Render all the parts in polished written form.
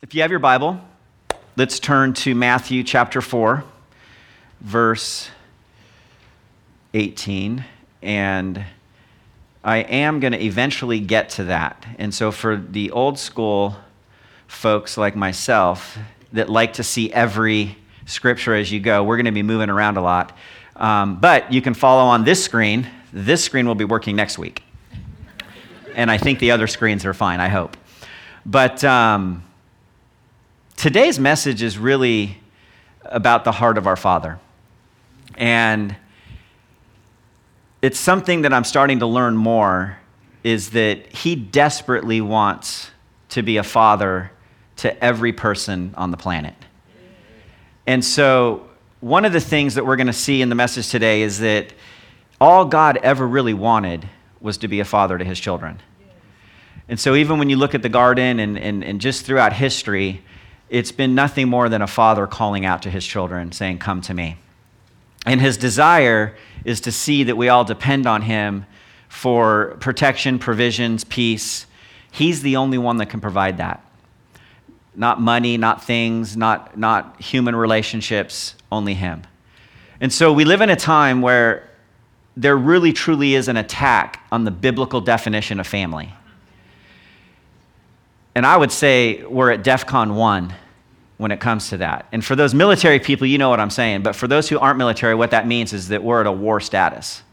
If you have your Bible, let's turn to Matthew chapter 4, verse 18, and I am going to eventually get to that. And so for the old school folks like myself that like to see every scripture as you go, we're going to be moving around a lot. But you can follow on this screen. This screen will be working next week. And I think the other screens are fine, I hope. But today's message is really about the heart of our Father. And it's something that I'm starting to learn more, is that he desperately wants to be a father to every person on the planet. And so one of the things that we're going to see in the message today is that all God ever really wanted was to be a father to his children. And so even when you look at the garden and just throughout history, it's been nothing more than a father calling out to his children, saying, "Come to me." And his desire is to see that we all depend on him for protection, provisions, peace. He's the only one that can provide that. Not money, not things, not human relationships, only him. And so we live in a time where there really truly is an attack on the biblical definition of family. And I would say we're at DEFCON 1 when it comes to that. And for those military people, you know what I'm saying. But for those who aren't military, what that means is that we're at a war status.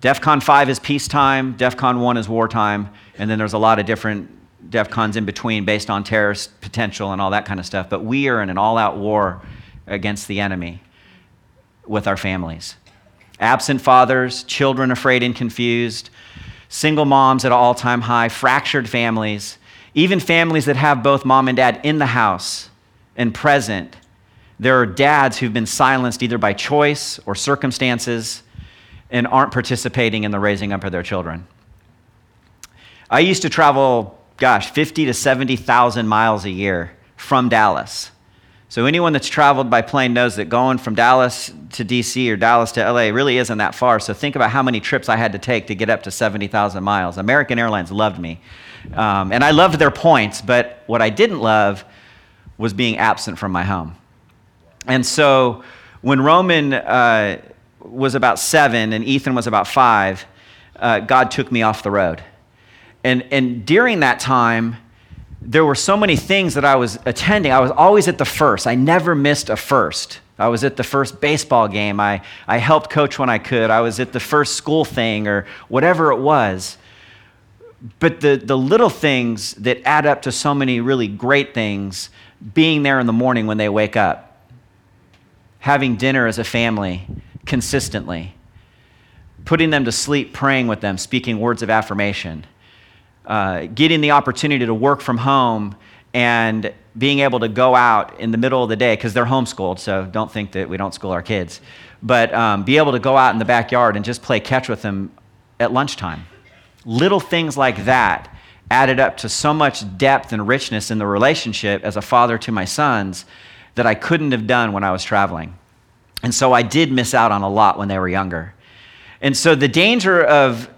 DEFCON 5 is peacetime, DEFCON 1 is wartime, and then there's a lot of different DEFCONs in between based on terrorist potential and all that kind of stuff. But we are in an all-out war against the enemy with our families. Absent fathers, children afraid and confused, single moms at an all-time high, fractured families, even families that have both mom and dad in the house and present. There are dads who've been silenced either by choice or circumstances and aren't participating in the raising up of their children. I used to travel, 50 to 70,000 miles a year from Dallas. So anyone that's traveled by plane knows that going from Dallas to DC or Dallas to LA really isn't that far. So think about how many trips I had to take to get up to 70,000 miles. American Airlines loved me. And I loved their points, but what I didn't love was being absent from my home. And so when Roman was about 7 and Ethan was about 5, God took me off the road. And during that time, there were so many things that I was attending. I was always at the first. I never missed a first. I was at the first baseball game. I helped coach when I could. I was at the first school thing or whatever it was. But the little things that add up to so many really great things, being there in the morning when they wake up, having dinner as a family consistently, putting them to sleep, praying with them, speaking words of affirmation, getting the opportunity to work from home and being able to go out in the middle of the day, because they're homeschooled, so don't think that we don't school our kids, but be able to go out in the backyard and just play catch with them at lunchtime. Little things like that added up to so much depth and richness in the relationship as a father to my sons that I couldn't have done when I was traveling. And so I did miss out on a lot when they were younger. And so the danger of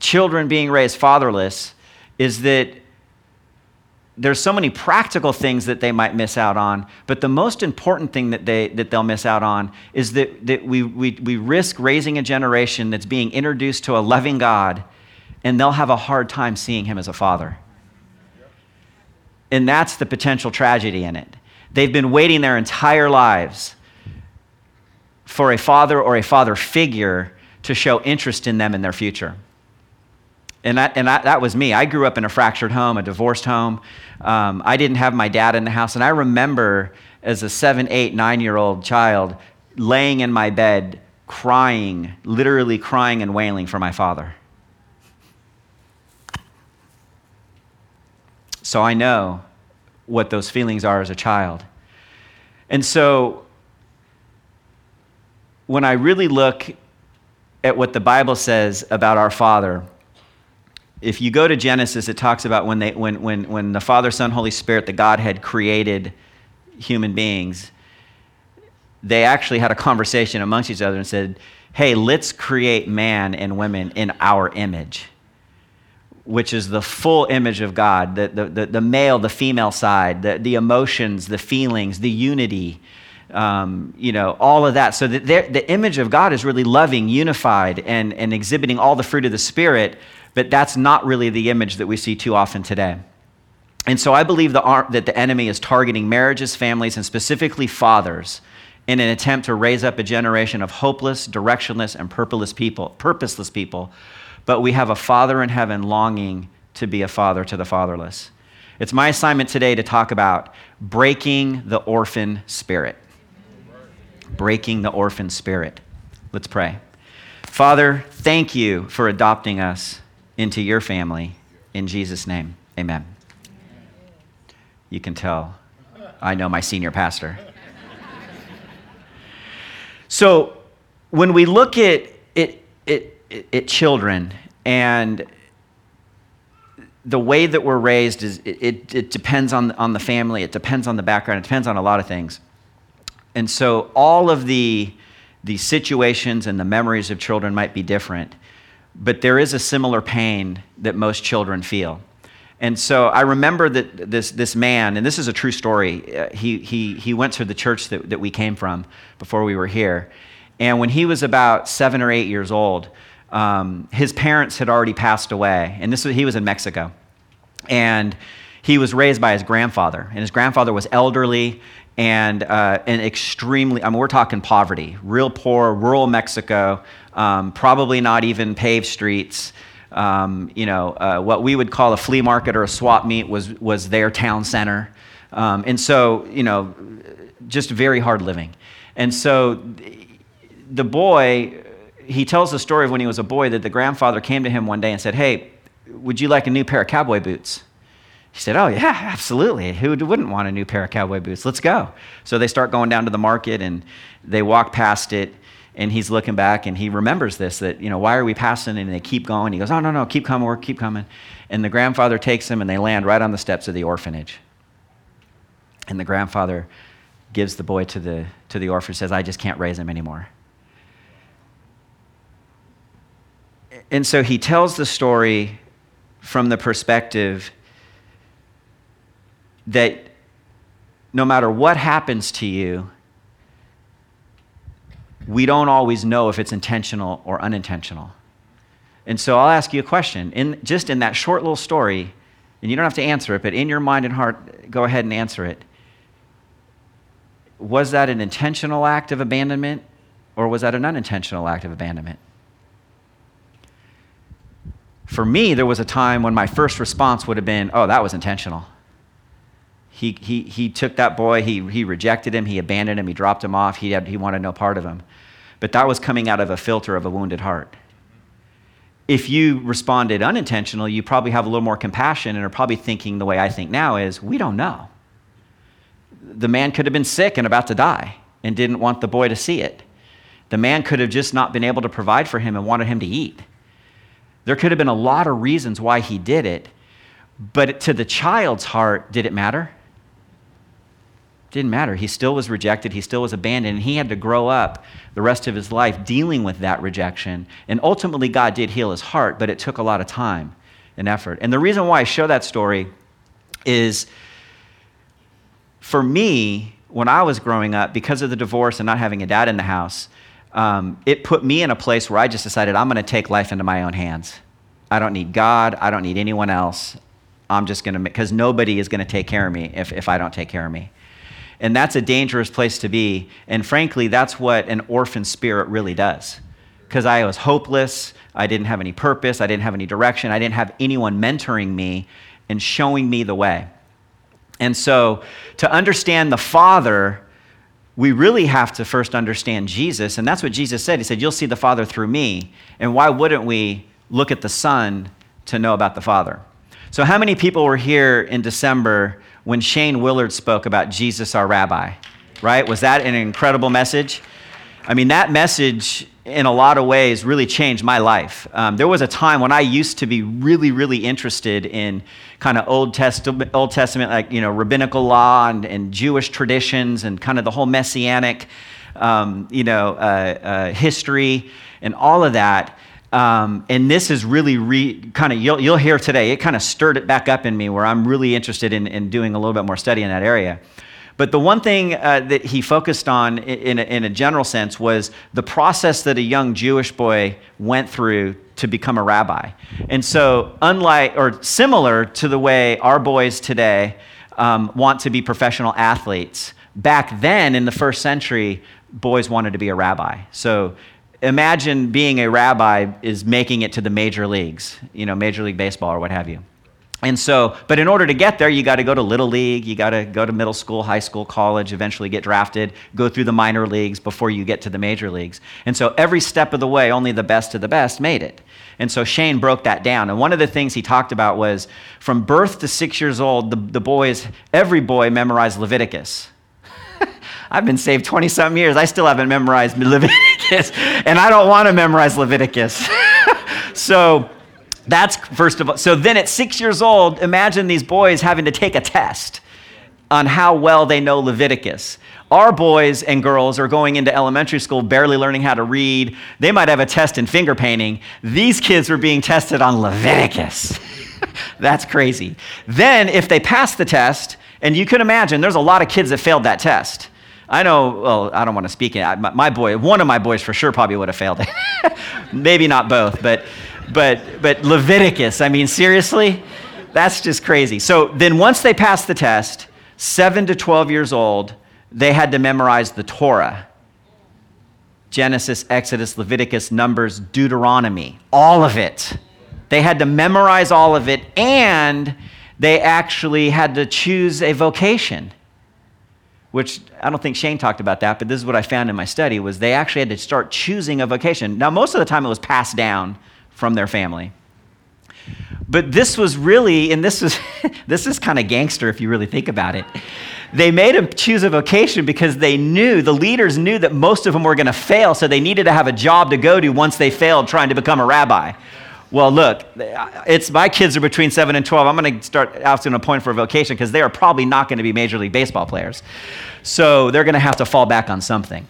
children being raised fatherless is that there's so many practical things that they might miss out on, but the most important thing that they'll miss out on is that we risk raising a generation that's being introduced to a loving God, and they'll have a hard time seeing him as a father. And that's the potential tragedy in it. They've been waiting their entire lives for a father or a father figure to show interest in them in their future. And that was me. I grew up in a fractured home, a divorced home. I didn't have my dad in the house. And I remember as a 7, 8, 9-year-old child laying in my bed, crying, literally crying and wailing for my father. So I know what those feelings are as a child. And so when I really look at what the Bible says about our Father, if you go to Genesis, it talks about when the Father, Son, Holy Spirit, the Godhead, created human beings, they actually had a conversation amongst each other and said, "Hey, let's create man and women in our image." which is the full image of God, the male, the female side, the emotions, the feelings, the unity, all of that. So that the image of God is really loving, unified, and exhibiting all the fruit of the Spirit, but that's not really the image that we see too often today. And so I believe that the enemy is targeting marriages, families, and specifically fathers in an attempt to raise up a generation of hopeless, directionless, and purposeless people. But we have a Father in heaven longing to be a father to the fatherless. It's my assignment today to talk about breaking the orphan spirit. Breaking the orphan spirit. Let's pray. Father, thank you for adopting us into your family. In Jesus' name, amen. You can tell I know my senior pastor. So when we look at it children and the way that we're raised, is it depends on the family, it depends on the background, it depends on a lot of things. And so all of the situations and the memories of children might be different, but there is a similar pain that most children feel. And so I remember that this man, and this is a true story, he went to the church that we came from before we were here. And when he was about 7 or 8 years old, his parents had already passed away. And he was in Mexico. And he was raised by his grandfather. And his grandfather was elderly and extremely, we're talking poverty, real poor, rural Mexico, probably not even paved streets. What we would call a flea market or a swap meet was their town center. And so, just very hard living. And so the boy, he tells the story of when he was a boy that the grandfather came to him one day and said, "Hey, would you like a new pair of cowboy boots?" He said, "Oh yeah, absolutely. Who wouldn't want a new pair of cowboy boots? Let's go." So they start going down to the market and they walk past it. And he's looking back, and he remembers this, that, why are we passing? And they keep going. He goes, "Oh, no, keep coming, we're keep coming." And the grandfather takes him, and they land right on the steps of the orphanage. And the grandfather gives the boy to the orphanage, says, "I just can't raise him anymore." And so he tells the story from the perspective that no matter what happens to you, we don't always know if it's intentional or unintentional. And so I'll ask you a question. In that short little story, and you don't have to answer it, but in your mind and heart, go ahead and answer it. Was that an intentional act of abandonment, or was that an unintentional act of abandonment? For me, there was a time when my first response would have been, "Oh, that was intentional." He took that boy, he rejected him, he abandoned him, he dropped him off, he wanted no part of him. But that was coming out of a filter of a wounded heart. If you responded unintentional, you probably have a little more compassion and are probably thinking the way I think now is, we don't know. The man could have been sick and about to die and didn't want the boy to see it. The man could have just not been able to provide for him and wanted him to eat. There could have been a lot of reasons why he did it, but to the child's heart, did it matter? Didn't matter. He still was rejected. He still was abandoned. And he had to grow up the rest of his life dealing with that rejection. And ultimately, God did heal his heart, but it took a lot of time and effort. And the reason why I show that story is, for me, when I was growing up, because of the divorce and not having a dad in the house, it put me in a place where I just decided I'm going to take life into my own hands. I don't need God. I don't need anyone else. I'm just going to, because nobody is going to take care of me if I don't take care of me. And that's a dangerous place to be. And frankly, that's what an orphan spirit really does. Because I was hopeless. I didn't have any purpose. I didn't have any direction. I didn't have anyone mentoring me and showing me the way. And so to understand the Father, we really have to first understand Jesus. And that's what Jesus said. He said, "You'll see the Father through me." And why wouldn't we look at the Son to know about the Father? So how many people were here in December when Shane Willard spoke about Jesus, our Rabbi, right? Was that an incredible message? That message in a lot of ways really changed my life. There was a time when I used to be really, really interested in kind of Old Testament, like, rabbinical law and Jewish traditions and kind of the whole messianic, history and all of that. And this is really you'll hear today, it kind of stirred it back up in me where I'm really interested in doing a little bit more study in that area. But the one thing that he focused on in a general sense was the process that a young Jewish boy went through to become a rabbi. And so similar to the way our boys today want to be professional athletes, back then in the first century, boys wanted to be a rabbi. So imagine being a rabbi is making it to the major leagues, Major League Baseball or what have you. And so, but in order to get there, you got to go to Little League, you got to go to middle school, high school, college, eventually get drafted, go through the minor leagues before you get to the major leagues. And so every step of the way, only the best of the best made it. And so Shane broke that down. And one of the things he talked about was from birth to 6 years old, every boy memorized Leviticus. I've been saved 20-some years. I still haven't memorized Leviticus, and I don't want to memorize Leviticus. So that's first of all. So then at 6 years old, imagine these boys having to take a test on how well they know Leviticus. Our boys and girls are going into elementary school barely learning how to read. They might have a test in finger painting. These kids were being tested on Leviticus. That's crazy. Then if they pass the test, and you can imagine there's a lot of kids that failed that test. I know, well, I don't want to speak. One of my boys for sure probably would have failed it. Maybe not both, but Leviticus, I mean, seriously? That's just crazy. So then once they passed the test, 7 to 12 years old, they had to memorize the Torah. Genesis, Exodus, Leviticus, Numbers, Deuteronomy, all of it. They had to memorize all of it, and they actually had to choose a vocation, which I don't think Shane talked about that, but this is what I found in my study, was they actually had to start choosing a vocation. Now, most of the time it was passed down from their family. But this was really, and this is this is kind of gangster if you really think about it. They made them choose a vocation because they knew, the leaders knew that most of them were going to fail, so they needed to have a job to go to once they failed trying to become a rabbi. Well, look, it's my kids are between 7 and 12. I'm going to start asking a point for a vocation because they are probably not going to be Major League Baseball players. So they're going to have to fall back on something.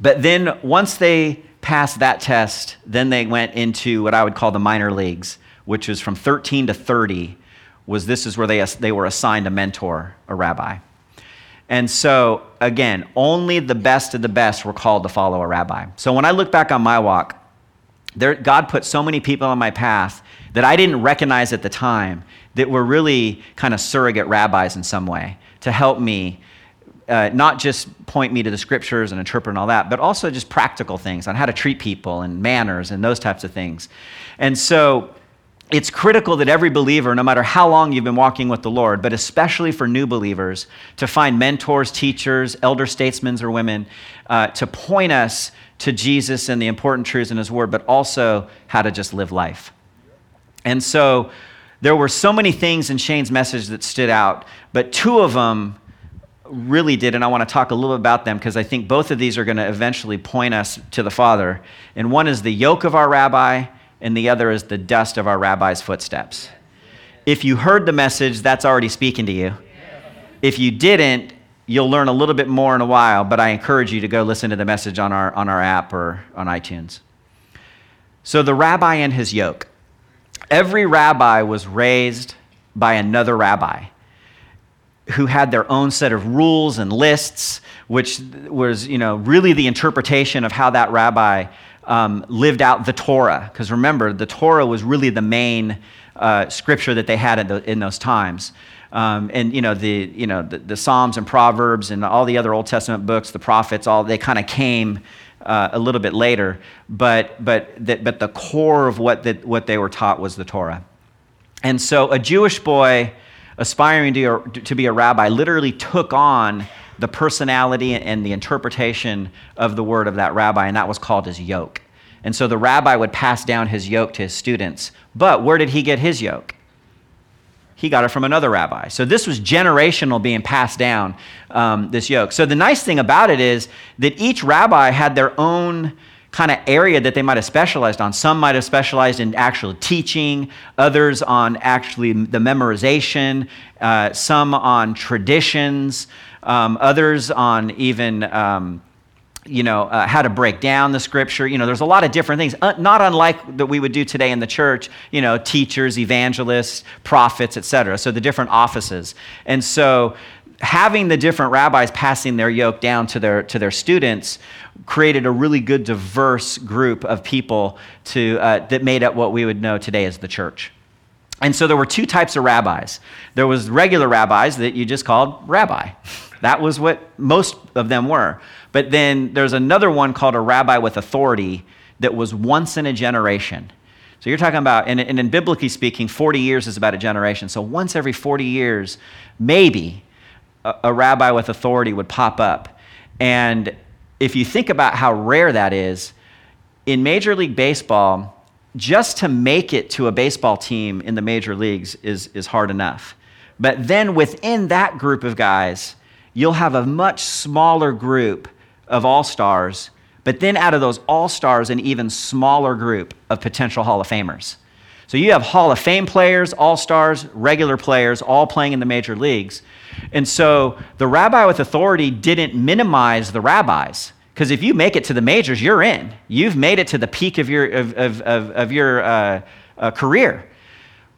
But then once they passed that test, then they went into what I would call the minor leagues, which is from 13 to 30, this is where they were assigned a mentor, a rabbi. And so, again, only the best of the best were called to follow a rabbi. So when I look back on my walk, God put so many people on my path that I didn't recognize at the time that were really kind of surrogate rabbis in some way to help me not just point me to the scriptures and interpret and all that, but also just practical things on how to treat people and manners and those types of things. And so it's critical that every believer, no matter how long you've been walking with the Lord, but especially for new believers, to find mentors, teachers, elder statesmen or women, to point us to Jesus and the important truths in his word, but also how to just live life. And so there were so many things in Shane's message that stood out, but two of them really did, and I want to talk a little bit about them because I think both of these are going to eventually point us to the Father. And one is the yoke of our rabbi, and the other is the dust of our rabbi's footsteps. If you heard the message, that's already speaking to you. If you didn't, you'll learn a little bit more in a while, but I encourage you to go listen to the message on our app or on iTunes. So the rabbi and his yoke. Every rabbi was raised by another rabbi who had their own set of rules and lists, which was, really the interpretation of how that rabbi lived out the Torah. Because remember, the Torah was really the main scripture that they had in those times. The Psalms and Proverbs and all the other Old Testament books, the prophets, they kind of came a little bit later. But the core of what they were taught was the Torah. And so a Jewish boy aspiring to be a rabbi literally took on the personality and the interpretation of the word of that rabbi, and that was called his yoke. And so the rabbi would pass down his yoke to his students. But where did he get his yoke? He got it from another rabbi. So this was generational being passed down, this yoke. So the nice thing about it is that each rabbi had their own kind of area that they might have specialized on. Some might have specialized in actual teaching, others on actually the memorization, some on traditions, others on even how to break down the scripture. There's a lot of different things, not unlike that we would do today in the church, teachers, evangelists, prophets, etc. So the different offices. And so having the different rabbis passing their yoke down to their students created a really good diverse group of people that made up what we would know today as the church. And so there were two types of rabbis. There was regular rabbis that you just called rabbi. That was what most of them were. But then there's another one called a rabbi with authority that was once in a generation. So you're talking about, and in biblically speaking, 40 years is about a generation. So once every 40 years, maybe a rabbi with authority would pop up. And if you think about how rare that is, in Major League Baseball, just to make it to a baseball team in the major leagues is hard enough. But then within that group of guys, you'll have a much smaller group of all-stars, but then out of those all-stars, an even smaller group of potential Hall of Famers. So you have Hall of Fame players, all-stars, regular players, all playing in the major leagues. And so the rabbi with authority didn't minimize the rabbis, because if you make it to the majors, you're in. You've made it to the peak of your career.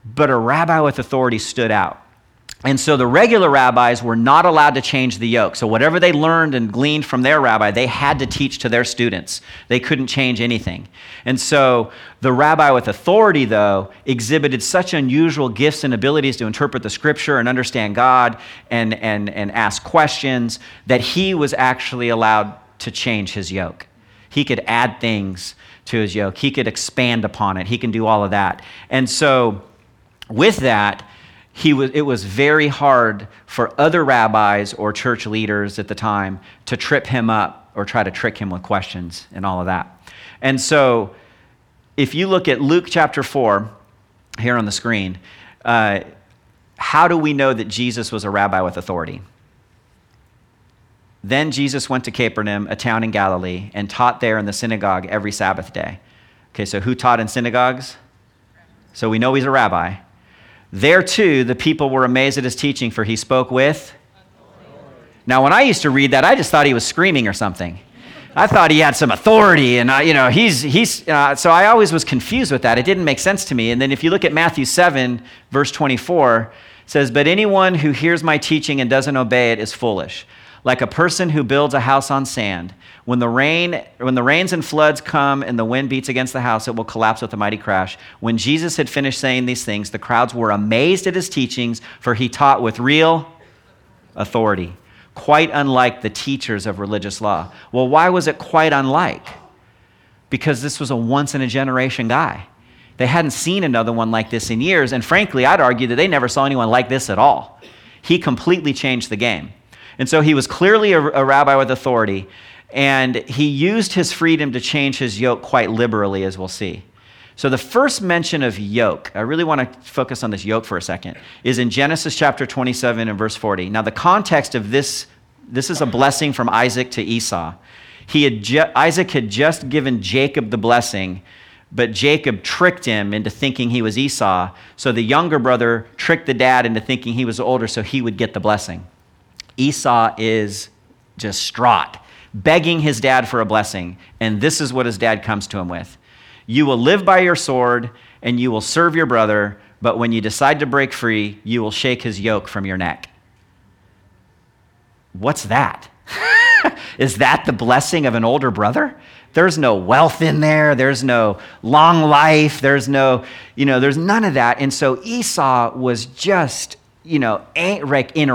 But a rabbi with authority stood out. And so the regular rabbis were not allowed to change the yoke. So whatever they learned and gleaned from their rabbi, they had to teach to their students. They couldn't change anything. And so the rabbi with authority, though, exhibited such unusual gifts and abilities to interpret the scripture and understand God and ask questions that he was actually allowed to change his yoke. He could add things to his yoke. He could expand upon it. He can do all of that. And so with that, it was very hard for other rabbis or church leaders at the time to trip him up or try to trick him with questions and all of that. And so if you look at Luke chapter 4 here on the screen, how do we know that Jesus was a rabbi with authority? Then Jesus went to Capernaum, a town in Galilee, and taught there in the synagogue every Sabbath day. Okay, so who taught in synagogues? So we know he's a rabbi. There too, the people were amazed at his teaching, for he spoke with authority. Now, when I used to read that, I just thought he was screaming or something. I thought he had some authority, and so I always was confused with that. It didn't make sense to me. And then if you look at Matthew 7, verse 24, it says, "But anyone who hears my teaching and doesn't obey it is foolish, like a person who builds a house on sand. When the rains and floods come and the wind beats against the house, it will collapse with a mighty crash." When Jesus had finished saying these things, the crowds were amazed at his teachings, for he taught with real authority, quite unlike the teachers of religious law. Well, why was it quite unlike? Because this was a once-in-a-generation guy. They hadn't seen another one like this in years, and frankly, I'd argue that they never saw anyone like this at all. He completely changed the game. And so he was clearly a rabbi with authority, and he used his freedom to change his yoke quite liberally, as we'll see. So the first mention of yoke, I really want to focus on this yoke for a second, is in Genesis chapter 27 and verse 40. Now the context of this is a blessing from Isaac to Esau. Isaac had just given Jacob the blessing, but Jacob tricked him into thinking he was Esau. So the younger brother tricked the dad into thinking he was older so he would get the blessing. Esau is distraught, begging his dad for a blessing, and this is what his dad comes to him with. "You will live by your sword, and you will serve your brother, but when you decide to break free, you will shake his yoke from your neck." What's that? Is that the blessing of an older brother? There's no wealth in there. There's no long life. There's no, there's none of that. And so Esau was just, in a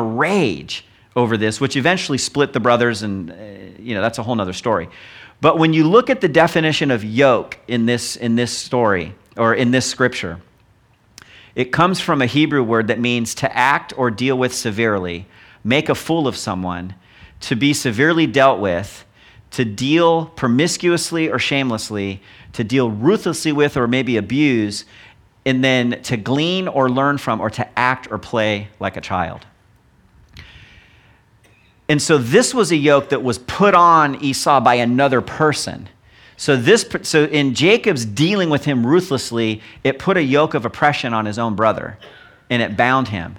rage over this, which eventually split the brothers, and that's a whole nother story. But when you look at the definition of yoke in this story, or in this scripture, it comes from a Hebrew word that means to act or deal with severely, make a fool of someone, to be severely dealt with, to deal promiscuously or shamelessly, to deal ruthlessly with or maybe abuse, and then to glean or learn from or to act or play like a child. And so this was a yoke that was put on Esau by another person. So in Jacob's dealing with him ruthlessly, it put a yoke of oppression on his own brother, and it bound him.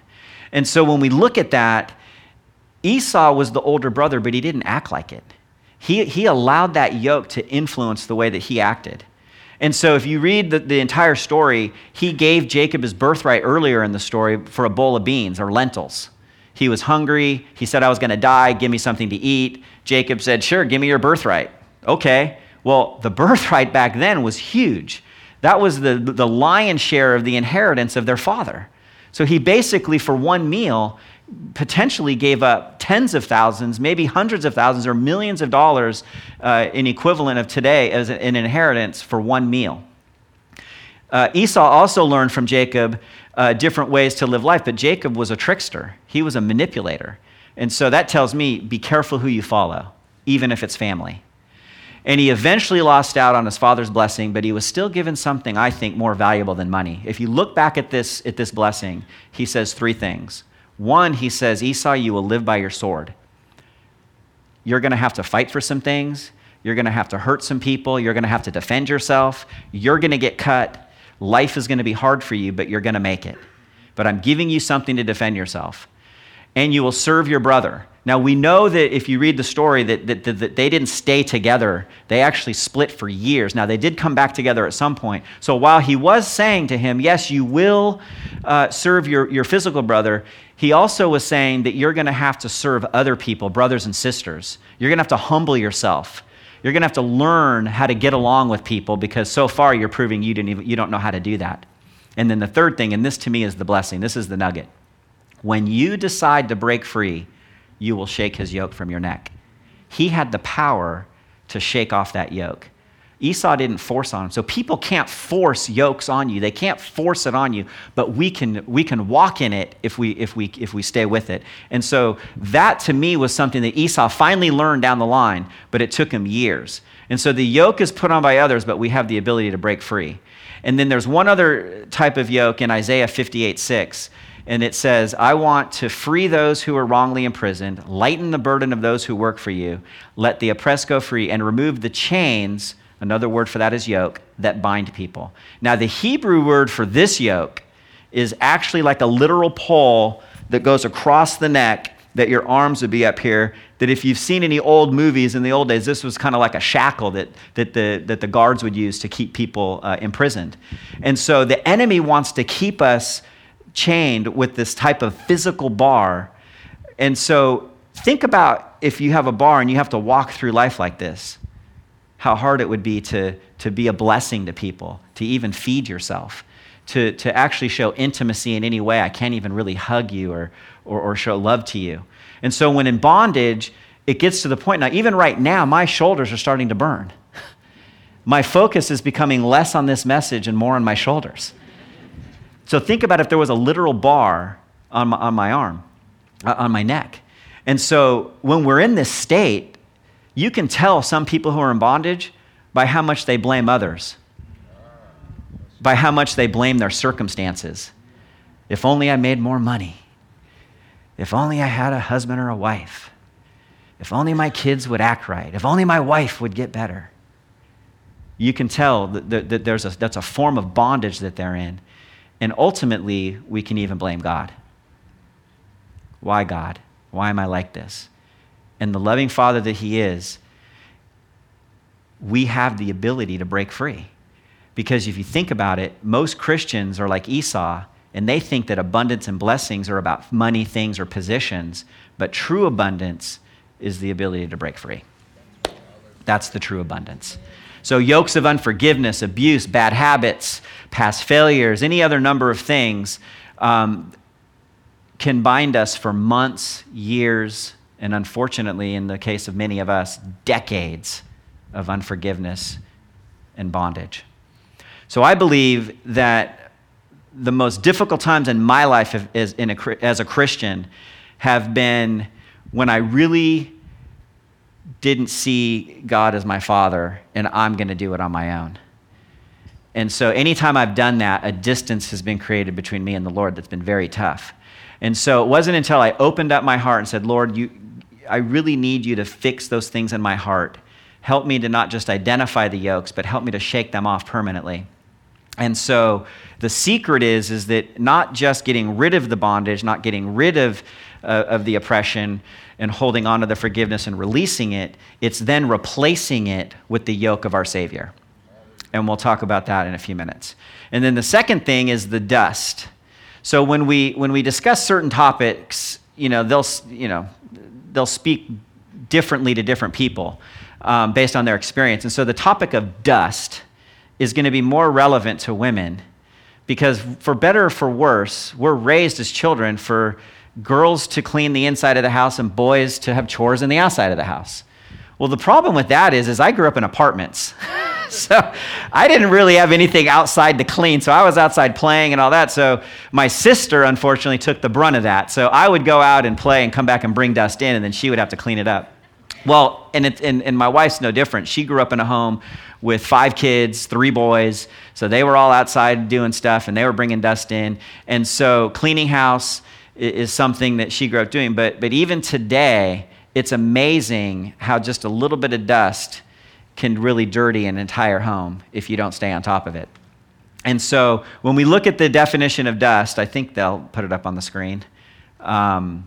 And so when we look at that, Esau was the older brother, but he didn't act like it. He allowed that yoke to influence the way that he acted. And so if you read the entire story, he gave Jacob his birthright earlier in the story for a bowl of beans or lentils. He was hungry. He said, I was going to die. Give me something to eat. Jacob said, sure, give me your birthright. Okay. Well, the birthright back then was huge. That was the lion's share of the inheritance of their father. So he basically, for one meal, potentially gave up tens of thousands, maybe hundreds of thousands or millions of dollars in equivalent of today as an inheritance for one meal. Esau also learned from Jacob different ways to live life, but Jacob was a trickster. He was a manipulator. And so that tells me, be careful who you follow, even if it's family. And he eventually lost out on his father's blessing, but he was still given something, I think, more valuable than money. If you look back at this blessing, he says three things. One, he says, Esau, you will live by your sword. You're going to have to fight for some things. You're going to have to hurt some people. You're going to have to defend yourself. You're going to get cut. Life is going to be hard for you, but you're going to make it. But I'm giving you something to defend yourself. And you will serve your brother. Now, we know that if you read the story that they didn't stay together. They actually split for years. Now, they did come back together at some point. So while he was saying to him, yes, you will serve your physical brother, he also was saying that you're going to have to serve other people, brothers and sisters. You're going to have to humble yourself. You're going to have to learn how to get along with people because so far you're proving you don't know how to do that. And then the third thing, and this to me is the blessing. This is the nugget. When you decide to break free, you will shake his yoke from your neck. He had the power to shake off that yoke. Esau didn't force on him. So people can't force yokes on you. They can't force it on you, but we can walk in it if we stay with it. And so that to me was something that Esau finally learned down the line, but it took him years. And so the yoke is put on by others, but we have the ability to break free. And then there's one other type of yoke in Isaiah 58:6, and it says, I want to free those who are wrongly imprisoned, lighten the burden of those who work for you, let the oppressed go free, and remove the chains. Another word for that is yoke, that bind people. Now, the Hebrew word for this yoke is actually like a literal pole that goes across the neck that your arms would be up here, that if you've seen any old movies in the old days, this was kind of like a shackle that the guards would use to keep people imprisoned. And so the enemy wants to keep us chained with this type of physical bar. And so think about if you have a bar and you have to walk through life like this, how hard it would be to be a blessing to people, to even feed yourself, to actually show intimacy in any way. I can't even really hug you or show love to you. And so when in bondage, it gets to the point, now even right now, my shoulders are starting to burn. My focus is becoming less on this message and more on my shoulders. So think about if there was a literal bar on my arm, on my neck. And so when we're in this state, you can tell some people who are in bondage by how much they blame others, by how much they blame their circumstances. If only I made more money. If only I had a husband or a wife. If only my kids would act right. If only my wife would get better. You can tell that that's a form of bondage that they're in. And ultimately, we can even blame God. Why God? Why am I like this? And the loving Father that he is, we have the ability to break free. Because if you think about it, most Christians are like Esau, and they think that abundance and blessings are about money, things, or positions, but true abundance is the ability to break free. That's the true abundance. So yokes of unforgiveness, abuse, bad habits, past failures, any other number of things can bind us for months, years, and unfortunately, in the case of many of us, decades of unforgiveness and bondage. So I believe that the most difficult times in my life as a Christian have been when I really didn't see God as my Father and I'm going to do it on my own. And so anytime I've done that, a distance has been created between me and the Lord that's been very tough. And so it wasn't until I opened up my heart and said, Lord, I really need you to fix those things in my heart. Help me to not just identify the yokes, but help me to shake them off permanently. And so the secret is that not just getting rid of the bondage, not getting rid of of the oppression and holding on to the forgiveness and releasing it, it's then replacing it with the yoke of our Savior. And we'll talk about that in a few minutes. And then the second thing is the dust. So when we discuss certain topics, they'll speak differently to different people based on their experience. And so the topic of dust is going to be more relevant to women because, for better or for worse, we're raised as children for girls to clean the inside of the house and boys to have chores in the outside of the house. Well, the problem with that is I grew up in apartments. So I didn't really have anything outside to clean. So I was outside playing and all that. So my sister, unfortunately, took the brunt of that. So I would go out and play and come back and bring dust in, and then she would have to clean it up. Well, and my wife's no different. She grew up in a home with 5 kids, 3 boys. So they were all outside doing stuff, and they were bringing dust in. And so cleaning house is something that she grew up doing. But even today, it's amazing how just a little bit of dust can really dirty an entire home if you don't stay on top of it. And so when we look at the definition of dust, I think they'll put it up on the screen. I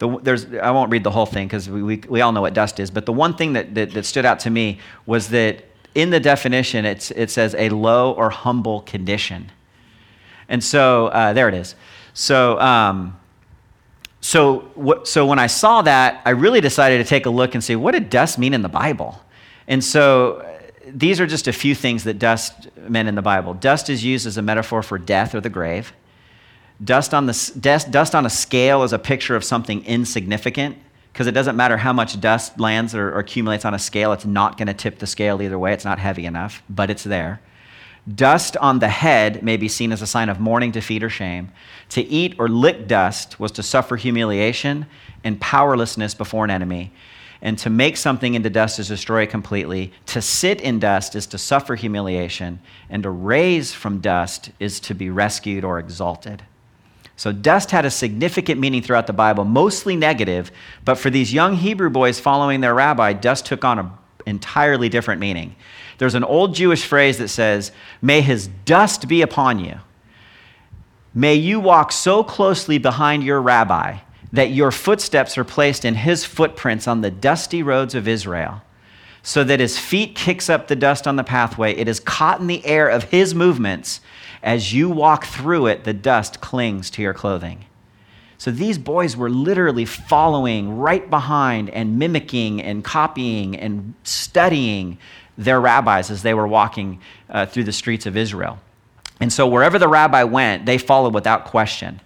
won't read the whole thing because we all know what dust is, but the one thing that stood out to me was that in the definition, it says a low or humble condition. And so there it is. So when I saw that, I really decided to take a look and see, what did dust mean in the Bible? And so these are just a few things that dust meant in the Bible. Dust is used as a metaphor for death or the grave. Dust on a scale is a picture of something insignificant because it doesn't matter how much dust lands or accumulates on a scale. It's not going to tip the scale either way. It's not heavy enough, but it's there. Dust on the head may be seen as a sign of mourning, defeat, or shame. To eat or lick dust was to suffer humiliation and powerlessness before an enemy. And to make something into dust is destroy completely. To sit in dust is to suffer humiliation, and to raise from dust is to be rescued or exalted. So dust had a significant meaning throughout the Bible, mostly negative, but for these young Hebrew boys following their rabbi, dust took on an entirely different meaning. There's an old Jewish phrase that says, "May his dust be upon you. May you walk so closely behind your rabbi that your footsteps are placed in his footprints on the dusty roads of Israel, so that his feet kicks up the dust on the pathway. It is caught in the air of his movements. As you walk through it, the dust clings to your clothing." So these boys were literally following right behind and mimicking and copying and studying their rabbis as they were walking through the streets of Israel. And so wherever the rabbi went, they followed without question.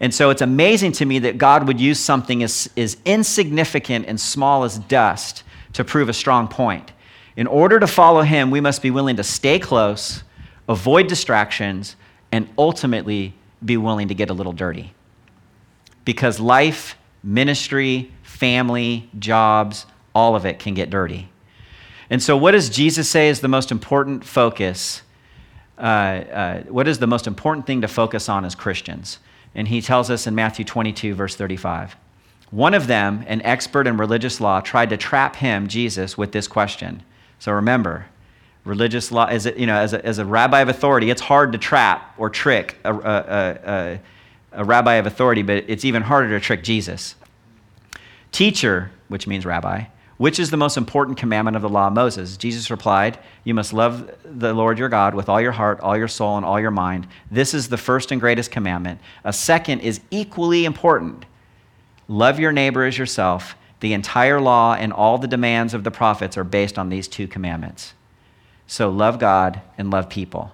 And so it's amazing to me that God would use something as insignificant and small as dust to prove a strong point. In order to follow him, we must be willing to stay close, avoid distractions, and ultimately be willing to get a little dirty. Because life, ministry, family, jobs, all of it can get dirty. And so what does Jesus say is the most important focus? What is the most important thing to focus on as Christians? And he tells us in Matthew 22, verse 35, one of them, an expert in religious law, tried to trap him, Jesus, with this question. So remember, religious law, as a rabbi of authority, it's hard to trap or trick a rabbi of authority, but it's even harder to trick Jesus. Teacher, which means rabbi, which is the most important commandment of the law of Moses? Jesus replied, "You must love the Lord your God with all your heart, all your soul, and all your mind. This is the first and greatest commandment. A second is equally important. Love your neighbor as yourself. The entire law and all the demands of the prophets are based on these 2 commandments." So love God and love people.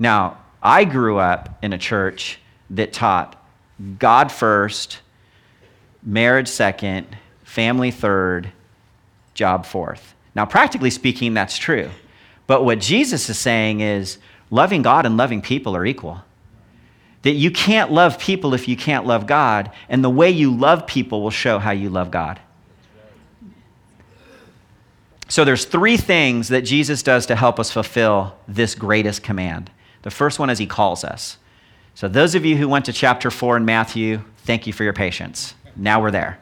Now, I grew up in a church that taught God first, marriage second, family third, job forth. Now, practically speaking, that's true. But what Jesus is saying is loving God and loving people are equal. That you can't love people if you can't love God, and the way you love people will show how you love God. So there's 3 things that Jesus does to help us fulfill this greatest command. The first one is he calls us. So those of you who went to chapter 4 in Matthew, thank you for your patience. Now we're there.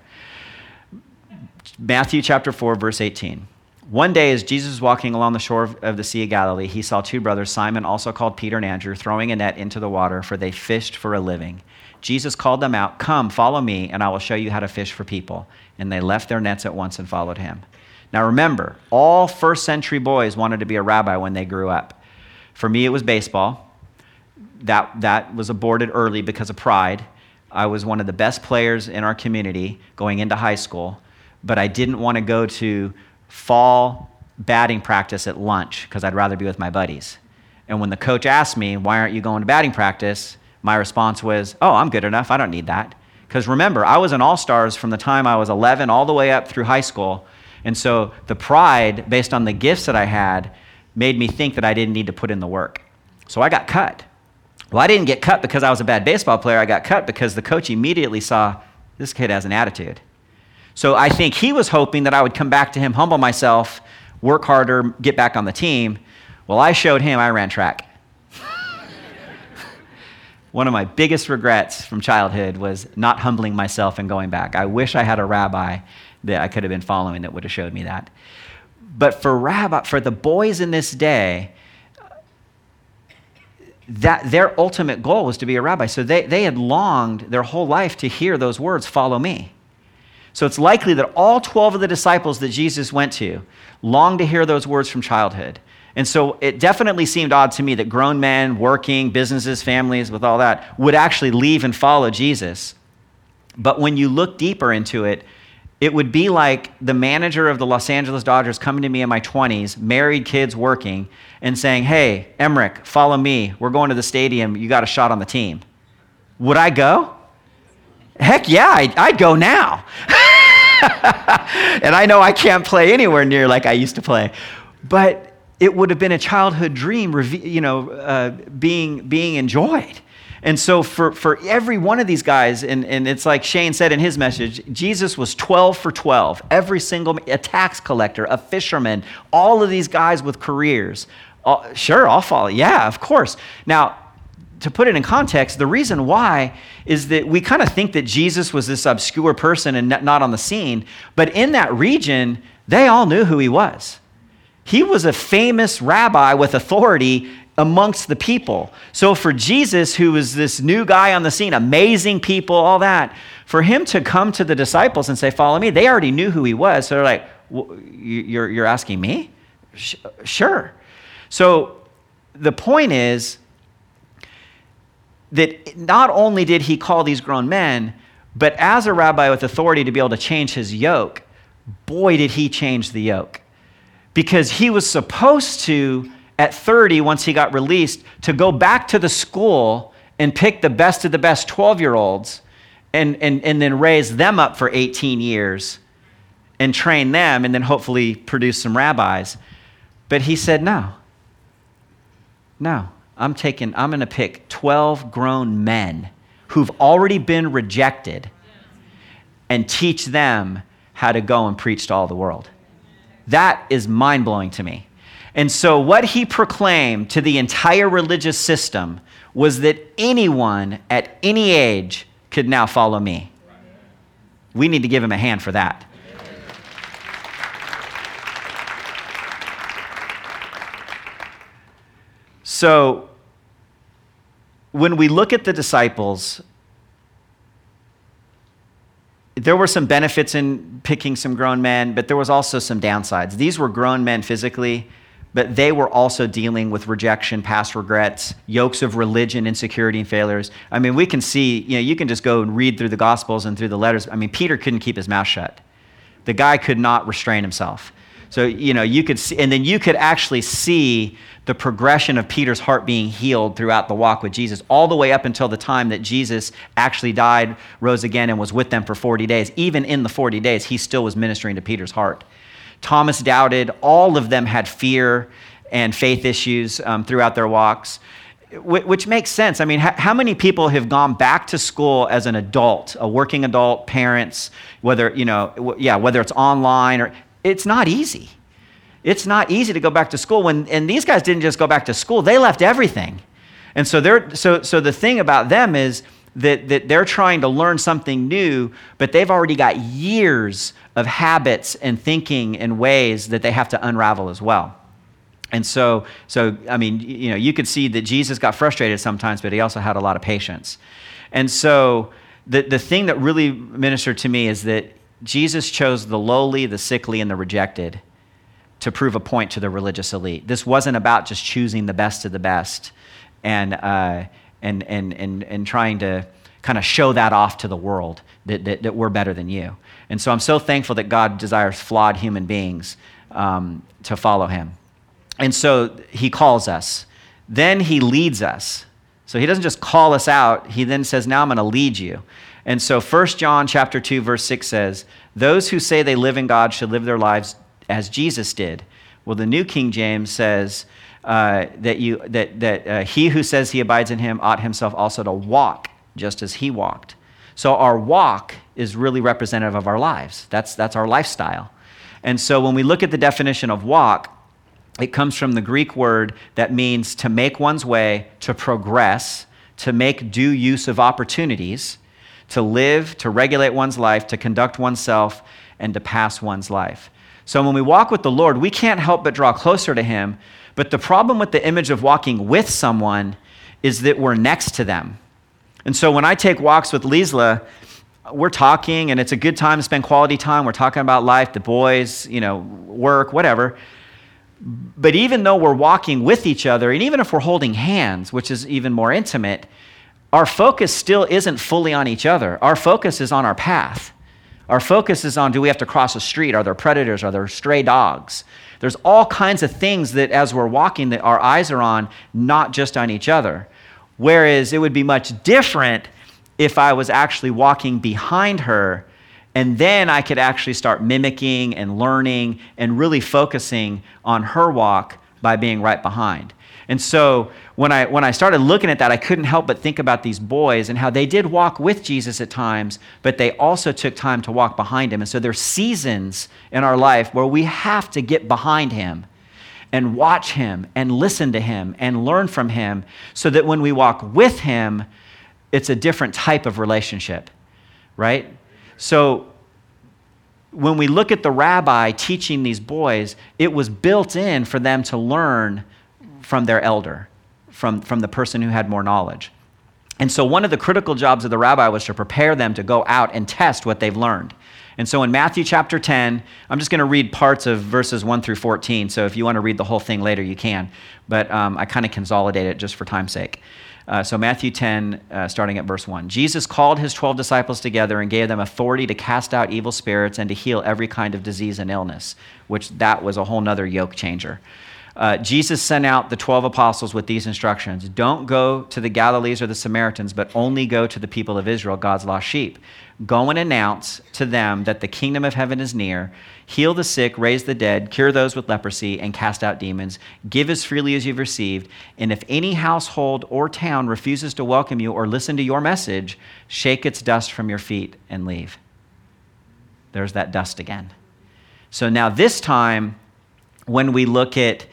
Matthew chapter 4, verse 18. One day, as Jesus was walking along the shore of the Sea of Galilee, he saw two brothers, Simon, also called Peter, and Andrew, throwing a net into the water, for they fished for a living. Jesus called them out, "Come, follow me, and I will show you how to fish for people." And they left their nets at once and followed him. Now remember, all first century boys wanted to be a rabbi when they grew up. For me, it was baseball. That was aborted early because of pride. I was one of the best players in our community going into high school, but I didn't want to go to fall batting practice at lunch because I'd rather be with my buddies. And when the coach asked me, "Why aren't you going to batting practice?" my response was, "Oh, I'm good enough. I don't need that." Because remember, I was an all-stars from the time I was 11 all the way up through high school. And so the pride, based on the gifts that I had, made me think that I didn't need to put in the work. So I got cut. Well, I didn't get cut because I was a bad baseball player. I got cut because the coach immediately saw, this kid has an attitude. So I think he was hoping that I would come back to him, humble myself, work harder, get back on the team. Well, I showed him I ran track. One of my biggest regrets from childhood was not humbling myself and going back. I wish I had a rabbi that I could have been following that would have showed me that. But for the boys in this day, that their ultimate goal was to be a rabbi. So they had longed their whole life to hear those words, "Follow me." So it's likely that all 12 of the disciples that Jesus went to longed to hear those words from childhood. And so it definitely seemed odd to me that grown men working, businesses, families, with all that, would actually leave and follow Jesus. But when you look deeper into it, it would be like the manager of the Los Angeles Dodgers coming to me in my 20s, married, kids, working, and saying, "Hey, Emmerich, follow me. We're going to the stadium. You got a shot on the team." Would I go? Heck yeah, I'd go now. And I know I can't play anywhere near like I used to play. But it would have been a childhood dream, being enjoyed. And so for every one of these guys, and it's like Shane said in his message, Jesus was 12 for 12. Every single, a tax collector, a fisherman, all of these guys with careers. Sure, I'll follow. Yeah, of course. Now, to put it in context, the reason why is that we kind of think that Jesus was this obscure person and not on the scene, but in that region, they all knew who he was. He was a famous rabbi with authority amongst the people. So for Jesus, who was this new guy on the scene, amazing people, all that, for him to come to the disciples and say, "Follow me," they already knew who he was. So they're like, "You're asking me? Sure." So the point is that not only did he call these grown men, but as a rabbi with authority to be able to change his yoke, boy, did he change the yoke. Because he was supposed to, at 30, once he got released, to go back to the school and pick the best of the best 12-year-olds and then raise them up for 18 years and train them and then hopefully produce some rabbis. But he said, no, I'm gonna pick 12 grown men who've already been rejected and teach them how to go and preach to all the world. That is mind-blowing to me. And so what he proclaimed to the entire religious system was that anyone at any age could now follow me. We need to give him a hand for that. So when we look at the disciples, there were some benefits in picking some grown men, but there was also some downsides. These were grown men physically, but they were also dealing with rejection, past regrets, yokes of religion, insecurity, and failures. I mean, we can see, you can just go and read through the Gospels and through the letters. I mean, Peter couldn't keep his mouth shut. The guy could not restrain himself. So, you could see, and then you could actually see the progression of Peter's heart being healed throughout the walk with Jesus, all the way up until the time that Jesus actually died, rose again, and was with them for 40 days. Even in the 40 days, he still was ministering to Peter's heart. Thomas doubted. All of them had fear and faith issues throughout their walks, which makes sense. I mean, how many people have gone back to school as an adult, a working adult, parents, whether it's online or, it's not easy. It's not easy to go back to school and these guys didn't just go back to school, they left everything. And so the thing about them is that they're trying to learn something new, but they've already got years of habits and thinking and ways that they have to unravel as well. And so I mean, you know, you could see that Jesus got frustrated sometimes, but he also had a lot of patience. And so the thing that really ministered to me is that Jesus chose the lowly, the sickly, and the rejected to prove a point to the religious elite. This wasn't about just choosing the best of the best and trying to kind of show that off to the world that we're better than you. And so I'm so thankful that God desires flawed human beings to follow him. And so he calls us. Then he leads us. So he doesn't just call us out. He then says, now I'm going to lead you. And so 1 John chapter 2, verse 6 says, those who say they live in God should live their lives as Jesus did. Well, the New King James says that he who says he abides in him ought himself also to walk just as he walked. So our walk is really representative of our lives. That's our lifestyle. And so when we look at the definition of walk, it comes from the Greek word that means to make one's way, to progress, to make due use of opportunities, to live, to regulate one's life, to conduct oneself, and to pass one's life. So when we walk with the Lord, we can't help but draw closer to him. But the problem with the image of walking with someone is that we're next to them. And so when I take walks with Liesla, we're talking, and it's a good time to spend quality time. We're talking about life, the boys, you know, work, whatever. But even though we're walking with each other, and even if we're holding hands, which is even more intimate, our focus still isn't fully on each other. Our focus is on our path. Our focus is on, do we have to cross a street? Are there predators? Are there stray dogs? There's all kinds of things that as we're walking that our eyes are on, not just on each other. Whereas it would be much different if I was actually walking behind her, and then I could actually start mimicking and learning and really focusing on her walk by being right behind. And so when I started looking at that, I couldn't help but think about these boys and how they did walk with Jesus at times, but they also took time to walk behind him. And so there's seasons in our life where we have to get behind him and watch him and listen to him and learn from him so that when we walk with him, it's a different type of relationship, right? So when we look at the rabbi teaching these boys, it was built in for them to learn from their elder, from the person who had more knowledge. And so one of the critical jobs of the rabbi was to prepare them to go out and test what they've learned. And so in Matthew chapter 10, I'm just going to read parts of verses 1 through 14. So if you want to read the whole thing later, you can. But I kind of consolidate it just for time's sake. So Matthew 10, starting at verse 1. Jesus called his 12 disciples together and gave them authority to cast out evil spirits and to heal every kind of disease and illness, which that was a whole nother yoke changer. Jesus sent out the 12 apostles with these instructions. Don't go to the Galileans or the Samaritans, but only go to the people of Israel, God's lost sheep. Go and announce to them that the kingdom of heaven is near. Heal the sick, raise the dead, cure those with leprosy, and cast out demons. Give as freely as you've received. And if any household or town refuses to welcome you or listen to your message, shake its dust from your feet and leave. There's that dust again. So now this time, when we look at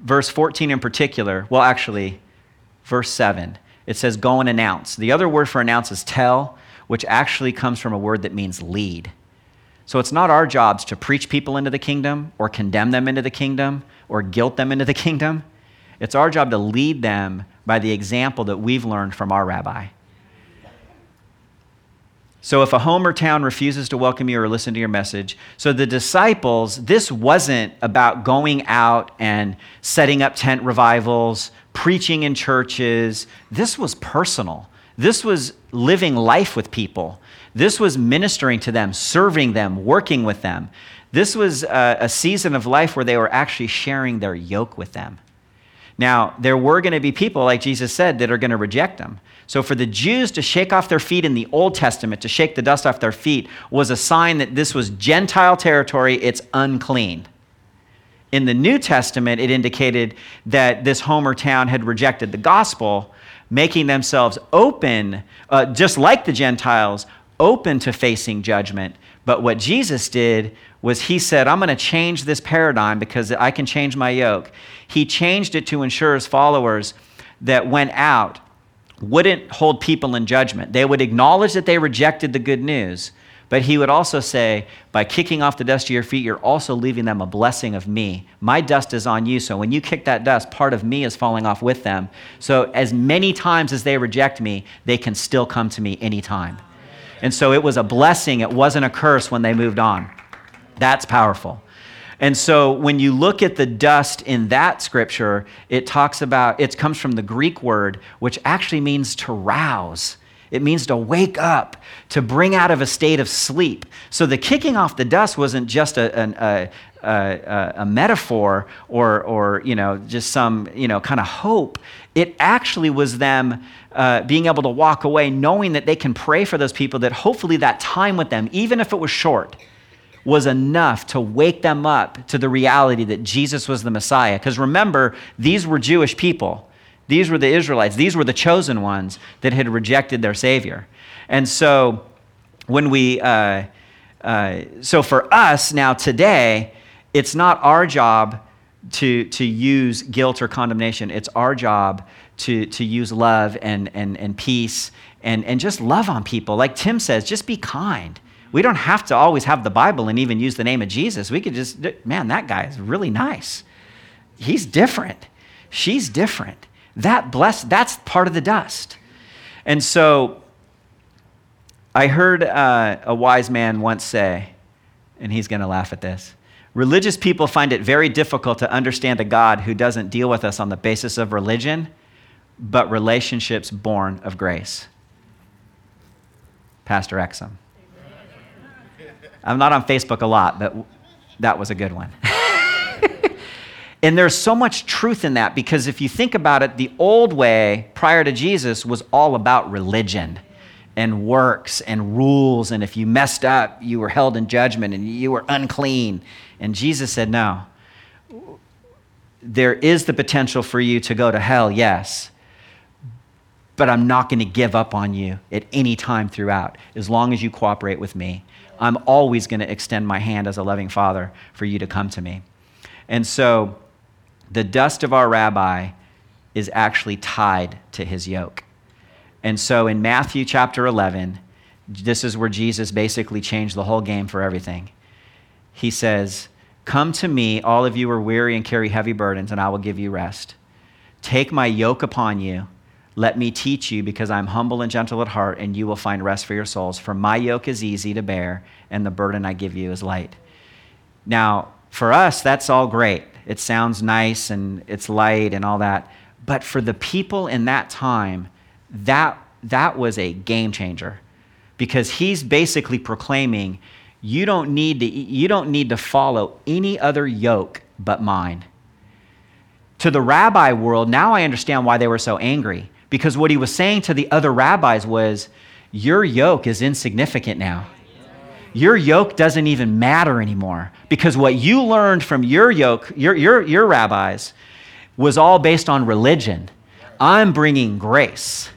verse 14 in particular, well, actually, verse 7, it says, go and announce. The other word for announce is tell, which actually comes from a word that means lead. So it's not our jobs to preach people into the kingdom or condemn them into the kingdom or guilt them into the kingdom. It's our job to lead them by the example that we've learned from our rabbi. So if a home or town refuses to welcome you or listen to your message, so the disciples, this wasn't about going out and setting up tent revivals, preaching in churches. This was personal. This was living life with people. This was ministering to them, serving them, working with them. This was a season of life where they were actually sharing their yoke with them. Now, there were going to be people, like Jesus said, that are going to reject them. So for the Jews to shake off their feet in the Old Testament, to shake the dust off their feet, was a sign that this was Gentile territory, it's unclean. In the New Testament, it indicated that this home or town had rejected the gospel, making themselves open, just like the Gentiles, open to facing judgment. But what Jesus did was he said, I'm going to change this paradigm because I can change my yoke. He changed it to ensure his followers that went out wouldn't hold people in judgment. They would acknowledge that they rejected the good news, but he would also say, by kicking off the dust of your feet, you're also leaving them a blessing of me. My dust is on you, so when you kick that dust, part of me is falling off with them. So as many times as they reject me, they can still come to me anytime. And so it was a blessing. It wasn't a curse when they moved on. That's powerful. And so when you look at the dust in that scripture, it talks about, it comes from the Greek word, which actually means to rouse. It means to wake up, to bring out of a state of sleep. So the kicking off the dust wasn't just a metaphor or just some kind of hope. It actually was them being able to walk away, knowing that they can pray for those people, that hopefully that time with them, even if it was short, was enough to wake them up to the reality that Jesus was the Messiah. Because remember, these were Jewish people. These were the Israelites. These were the chosen ones that had rejected their Savior. And so when we, so for us now today, it's not our job to use guilt or condemnation. It's our job to use love and peace and just love on people. Like Tim says, just be kind. We don't have to always have the Bible and even use the name of Jesus. We could just, man, that guy is really nice. He's different. She's different. That's part of the dust. And so I heard a wise man once say, and he's going to laugh at this, religious people find it very difficult to understand a God who doesn't deal with us on the basis of religion, but relationships born of grace. Pastor Exum. I'm not on Facebook a lot, but that was a good one. And there's so much truth in that, because if you think about it, the old way prior to Jesus was all about religion and works and rules. And if you messed up, you were held in judgment and you were unclean. And Jesus said, no, there is the potential for you to go to hell, yes, but I'm not going to give up on you at any time throughout, as long as you cooperate with me. I'm always going to extend my hand as a loving father for you to come to me. And so the dust of our rabbi is actually tied to his yoke. And so in Matthew chapter 11, this is where Jesus basically changed the whole game for everything. He says, come to me, all of you are weary and carry heavy burdens, and I will give you rest. Take my yoke upon you. Let me teach you, because I'm humble and gentle at heart, and you will find rest for your souls. For my yoke is easy to bear, and the burden I give you is light. Now, for us, that's all great. It sounds nice and it's light and all that. But for the people in that time, that was a game changer, because he's basically proclaiming, you don't need to follow any other yoke but mine. To the rabbi world, now I understand why they were so angry, because what he was saying to the other rabbis was, your yoke is insignificant now. Your yoke doesn't even matter anymore, because what you learned from your yoke, your rabbis, was all based on religion. I'm bringing grace.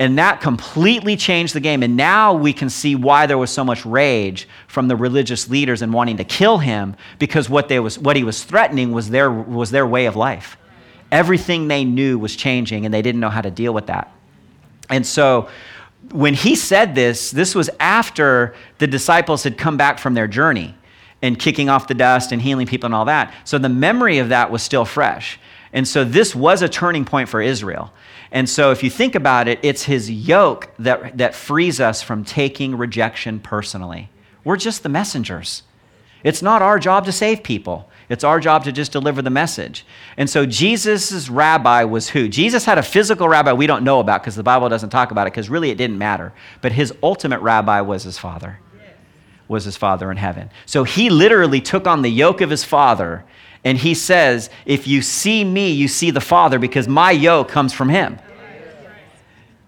And that completely changed the game. And now we can see why there was so much rage from the religious leaders and wanting to kill him, because what he was threatening was their way of life. Everything they knew was changing, and they didn't know how to deal with that. And so when he said this was after the disciples had come back from their journey and kicking off the dust and healing people and all that. So the memory of that was still fresh. And so this was a turning point for Israel. And so if you think about it, it's his yoke that frees us from taking rejection personally. We're just the messengers. It's not our job to save people. It's our job to just deliver the message. And so Jesus' rabbi was who? Jesus had a physical rabbi we don't know about, because the Bible doesn't talk about it, because really it didn't matter. But his ultimate rabbi was his Father, in heaven. So he literally took on the yoke of his Father, and he says, if you see me, you see the Father, because my yoke comes from him.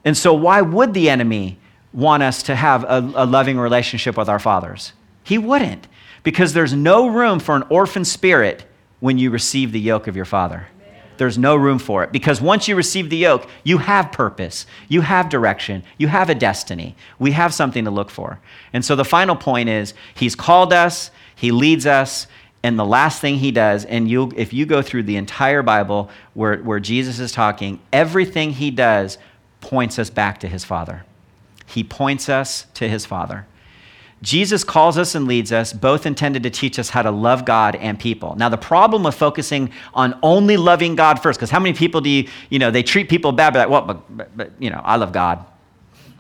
And so why would the enemy want us to have a loving relationship with our fathers? He wouldn't. Because there's no room for an orphan spirit when you receive the yoke of your Father. Amen. There's no room for it. Because once you receive the yoke, you have purpose, you have direction, you have a destiny. We have something to look for. And so the final point is, he's called us, he leads us, and the last thing he does, and if you go through the entire Bible where Jesus is talking, everything he does points us back to his Father. He points us to his Father. Jesus calls us and leads us, both intended to teach us how to love God and people. Now, the problem with focusing on only loving God first, because how many people do they treat people bad, but like, well, but I love God.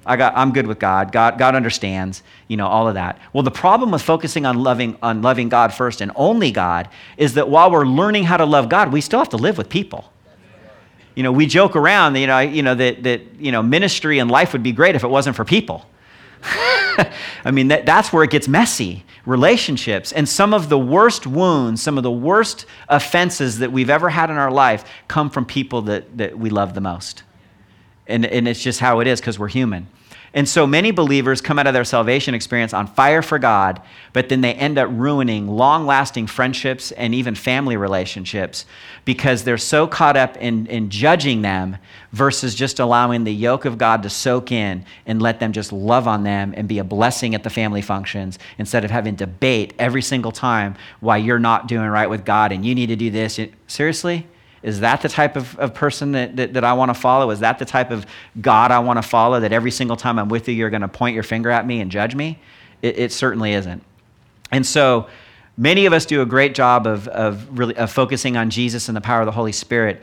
I'm good with God. God understands, all of that. Well, the problem with focusing on loving God first and only God is that while we're learning how to love God, we still have to live with people. We joke around, that ministry and life would be great if it wasn't for people. I mean, that's where it gets messy, relationships. And some of the worst wounds, some of the worst offenses that we've ever had in our life come from people that we love the most. And it's just how it is because we're human. And so many believers come out of their salvation experience on fire for God, but then they end up ruining long-lasting friendships and even family relationships because they're so caught up in judging them versus just allowing the yoke of God to soak in and let them just love on them and be a blessing at the family functions instead of having debate every single time why you're not doing right with God and you need to do this. Seriously? Is that the type of person that I want to follow? Is that the type of God I want to follow, that every single time I'm with you, you're going to point your finger at me and judge me? It certainly isn't. And so many of us do a great job of focusing on Jesus and the power of the Holy Spirit,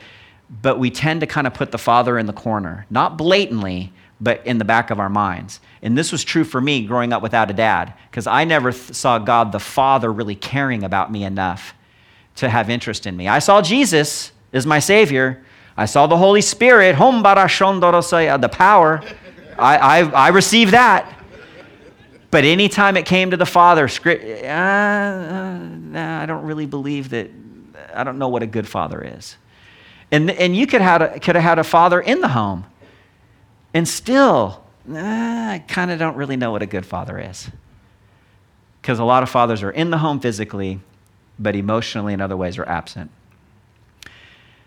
but we tend to kind of put the Father in the corner, not blatantly, but in the back of our minds. And this was true for me growing up without a dad, because I never saw God the Father really caring about me enough to have interest in me. I saw Jesus is my Savior. I saw the Holy Spirit, the power. I received that. But anytime it came to the Father, I don't really believe that. I don't know what a good father is. And you could have had a father in the home, and still, I kind of don't really know what a good father is. Because a lot of fathers are in the home physically, but emotionally in other ways are absent.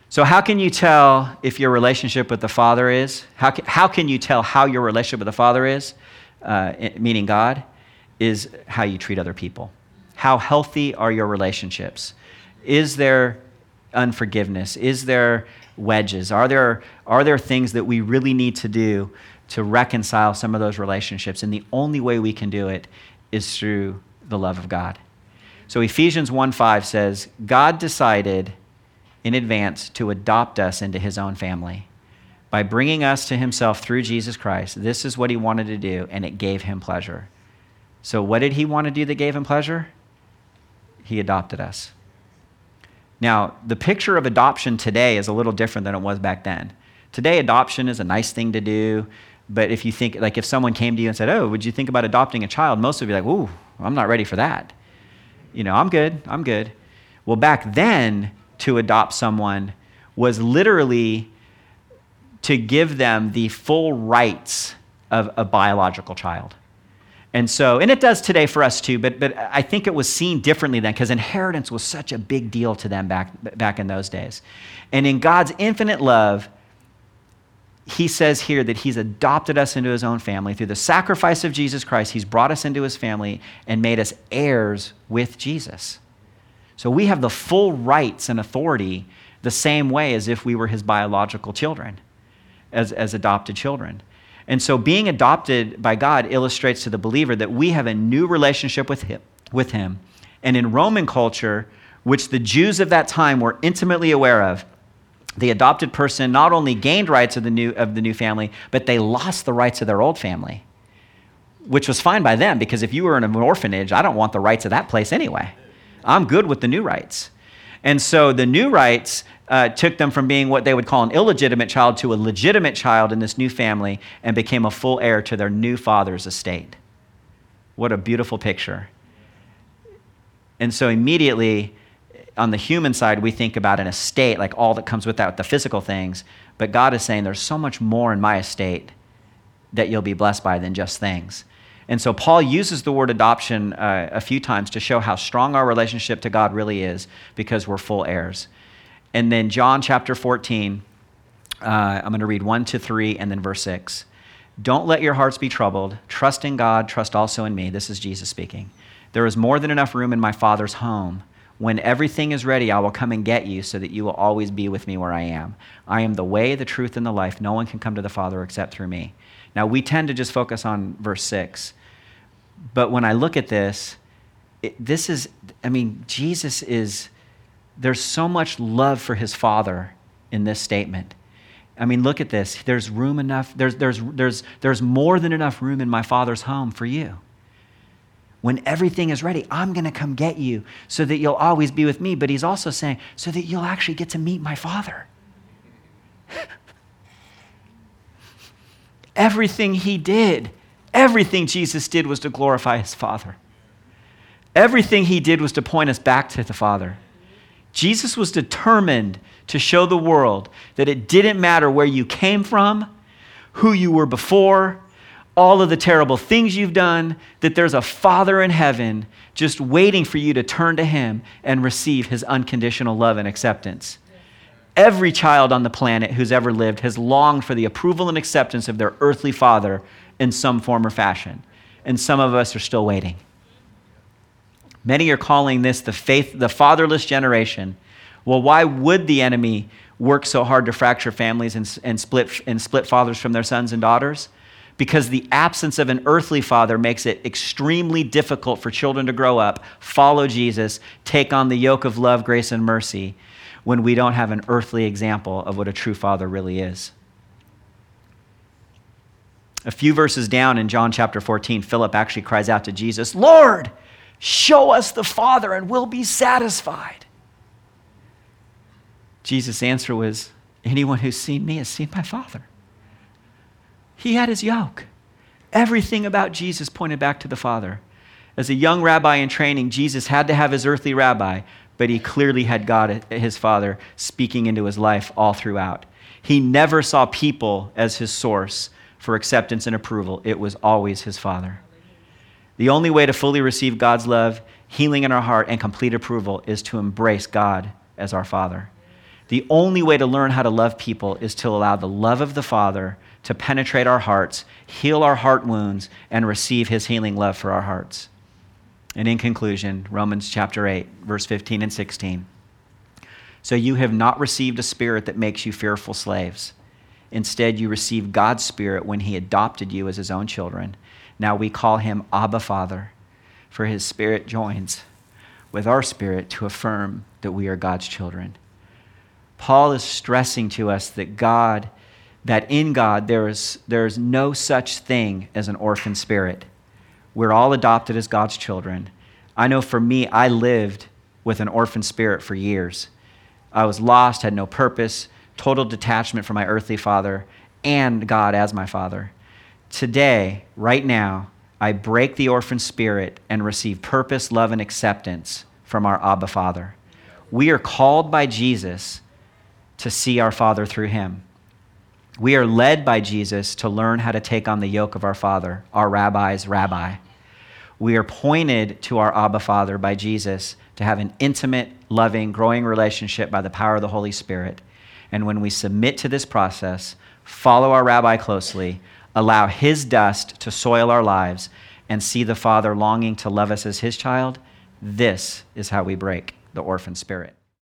So how can you tell if your relationship with the Father is? How can you tell how your relationship with the Father is, meaning God, is how you treat other people. How healthy are your relationships? Is there unforgiveness? Is there wedges? Are there things that we really need to do to reconcile some of those relationships? And the only way we can do it is through the love of God. So Ephesians 1:5 says, God decided in advance to adopt us into his own family by bringing us to himself through Jesus Christ. This is what he wanted to do, and it gave him pleasure. So what did he want to do that gave him pleasure? He adopted us. Now, the picture of adoption today is a little different than it was back then. Today, adoption is a nice thing to do, but if you think, like if someone came to you and said, oh, would you think about adopting a child? Most of you are like, ooh, I'm not ready for that. I'm good. Well, back then, to adopt someone was literally to give them the full rights of a biological child. And it does today for us too, but I think it was seen differently then, because inheritance was such a big deal to them back in those days. And in God's infinite love, he says here that he's adopted us into his own family. Through the sacrifice of Jesus Christ, he's brought us into his family and made us heirs with Jesus. So we have the full rights and authority the same way as if we were his biological children, as adopted children. And so being adopted by God illustrates to the believer that we have a new relationship with him. And in Roman culture, which the Jews of that time were intimately aware of, the adopted person not only gained rights of the new family, but they lost the rights of their old family, which was fine by them, because if you were in an orphanage, I don't want the rights of that place anyway. I'm good with the new rights. And so the new rights took them from being what they would call an illegitimate child to a legitimate child in this new family, and became a full heir to their new father's estate. What a beautiful picture. And so immediately on the human side, we think about an estate, like all that comes with that, with the physical things. But God is saying there's so much more in my estate that you'll be blessed by than just things. And so Paul uses the word adoption a few times to show how strong our relationship to God really is, because we're full heirs. And then John chapter 14, I'm going to read 1-3 and then verse 6. Don't let your hearts be troubled. Trust in God, trust also in me. This is Jesus speaking. There is more than enough room in my Father's home. When everything is ready, I will come and get you so that you will always be with me where I am. I am the way, the truth, and the life. No one can come to the Father except through me. Now, we tend to just focus on verse 6. But when I look at this, Jesus is, there's so much love for his Father in this statement. I mean, look at this. There's room enough. There's more than enough room in my Father's home for you. When everything is ready, I'm going to come get you so that you'll always be with me. But he's also saying, so that you'll actually get to meet my Father. Everything he did, everything Jesus did was to glorify his Father. Everything he did was to point us back to the Father. Jesus was determined to show the world that it didn't matter where you came from, who you were before, all of the terrible things you've done, that there's a Father in heaven just waiting for you to turn to him and receive his unconditional love and acceptance. Every child on the planet who's ever lived has longed for the approval and acceptance of their earthly father in some form or fashion. And some of us are still waiting. Many are calling this the fatherless generation. Well, why would the enemy work so hard to fracture families and split fathers from their sons and daughters? Because the absence of an earthly father makes it extremely difficult for children to grow up, follow Jesus, take on the yoke of love, grace, and mercy when we don't have an earthly example of what a true father really is. A few verses down in John chapter 14, Philip actually cries out to Jesus, "Lord, show us the Father and we'll be satisfied." Jesus' answer was, "Anyone who's seen me has seen my Father." He had his yoke. Everything about Jesus pointed back to the Father. As a young rabbi in training, Jesus had to have his earthly rabbi, but he clearly had God, his Father, speaking into his life all throughout. He never saw people as his source for acceptance and approval. It was always his Father. The only way to fully receive God's love, healing in our heart, and complete approval is to embrace God as our Father. The only way to learn how to love people is to allow the love of the Father to penetrate our hearts, heal our heart wounds, and receive his healing love for our hearts. And in conclusion, Romans chapter 8, verse 15 and 16. So you have not received a spirit that makes you fearful slaves. Instead, you received God's Spirit when he adopted you as his own children. Now we call him Abba Father, for his Spirit joins with our spirit to affirm that we are God's children. Paul is stressing to us that in God there is no such thing as an orphan spirit. We're all adopted as God's children. I know for me, I lived with an orphan spirit for years. I was lost, had no purpose, total detachment from my earthly father and God as my Father. Today, right now, I break the orphan spirit and receive purpose, love, and acceptance from our Abba Father. We are called by Jesus to see our Father through him. We are led by Jesus to learn how to take on the yoke of our Father, our Rabbi's Rabbi. We are pointed to our Abba Father by Jesus to have an intimate, loving, growing relationship by the power of the Holy Spirit. And when we submit to this process, follow our Rabbi closely, allow his dust to soil our lives, and see the Father longing to love us as his child, this is how we break the orphan spirit.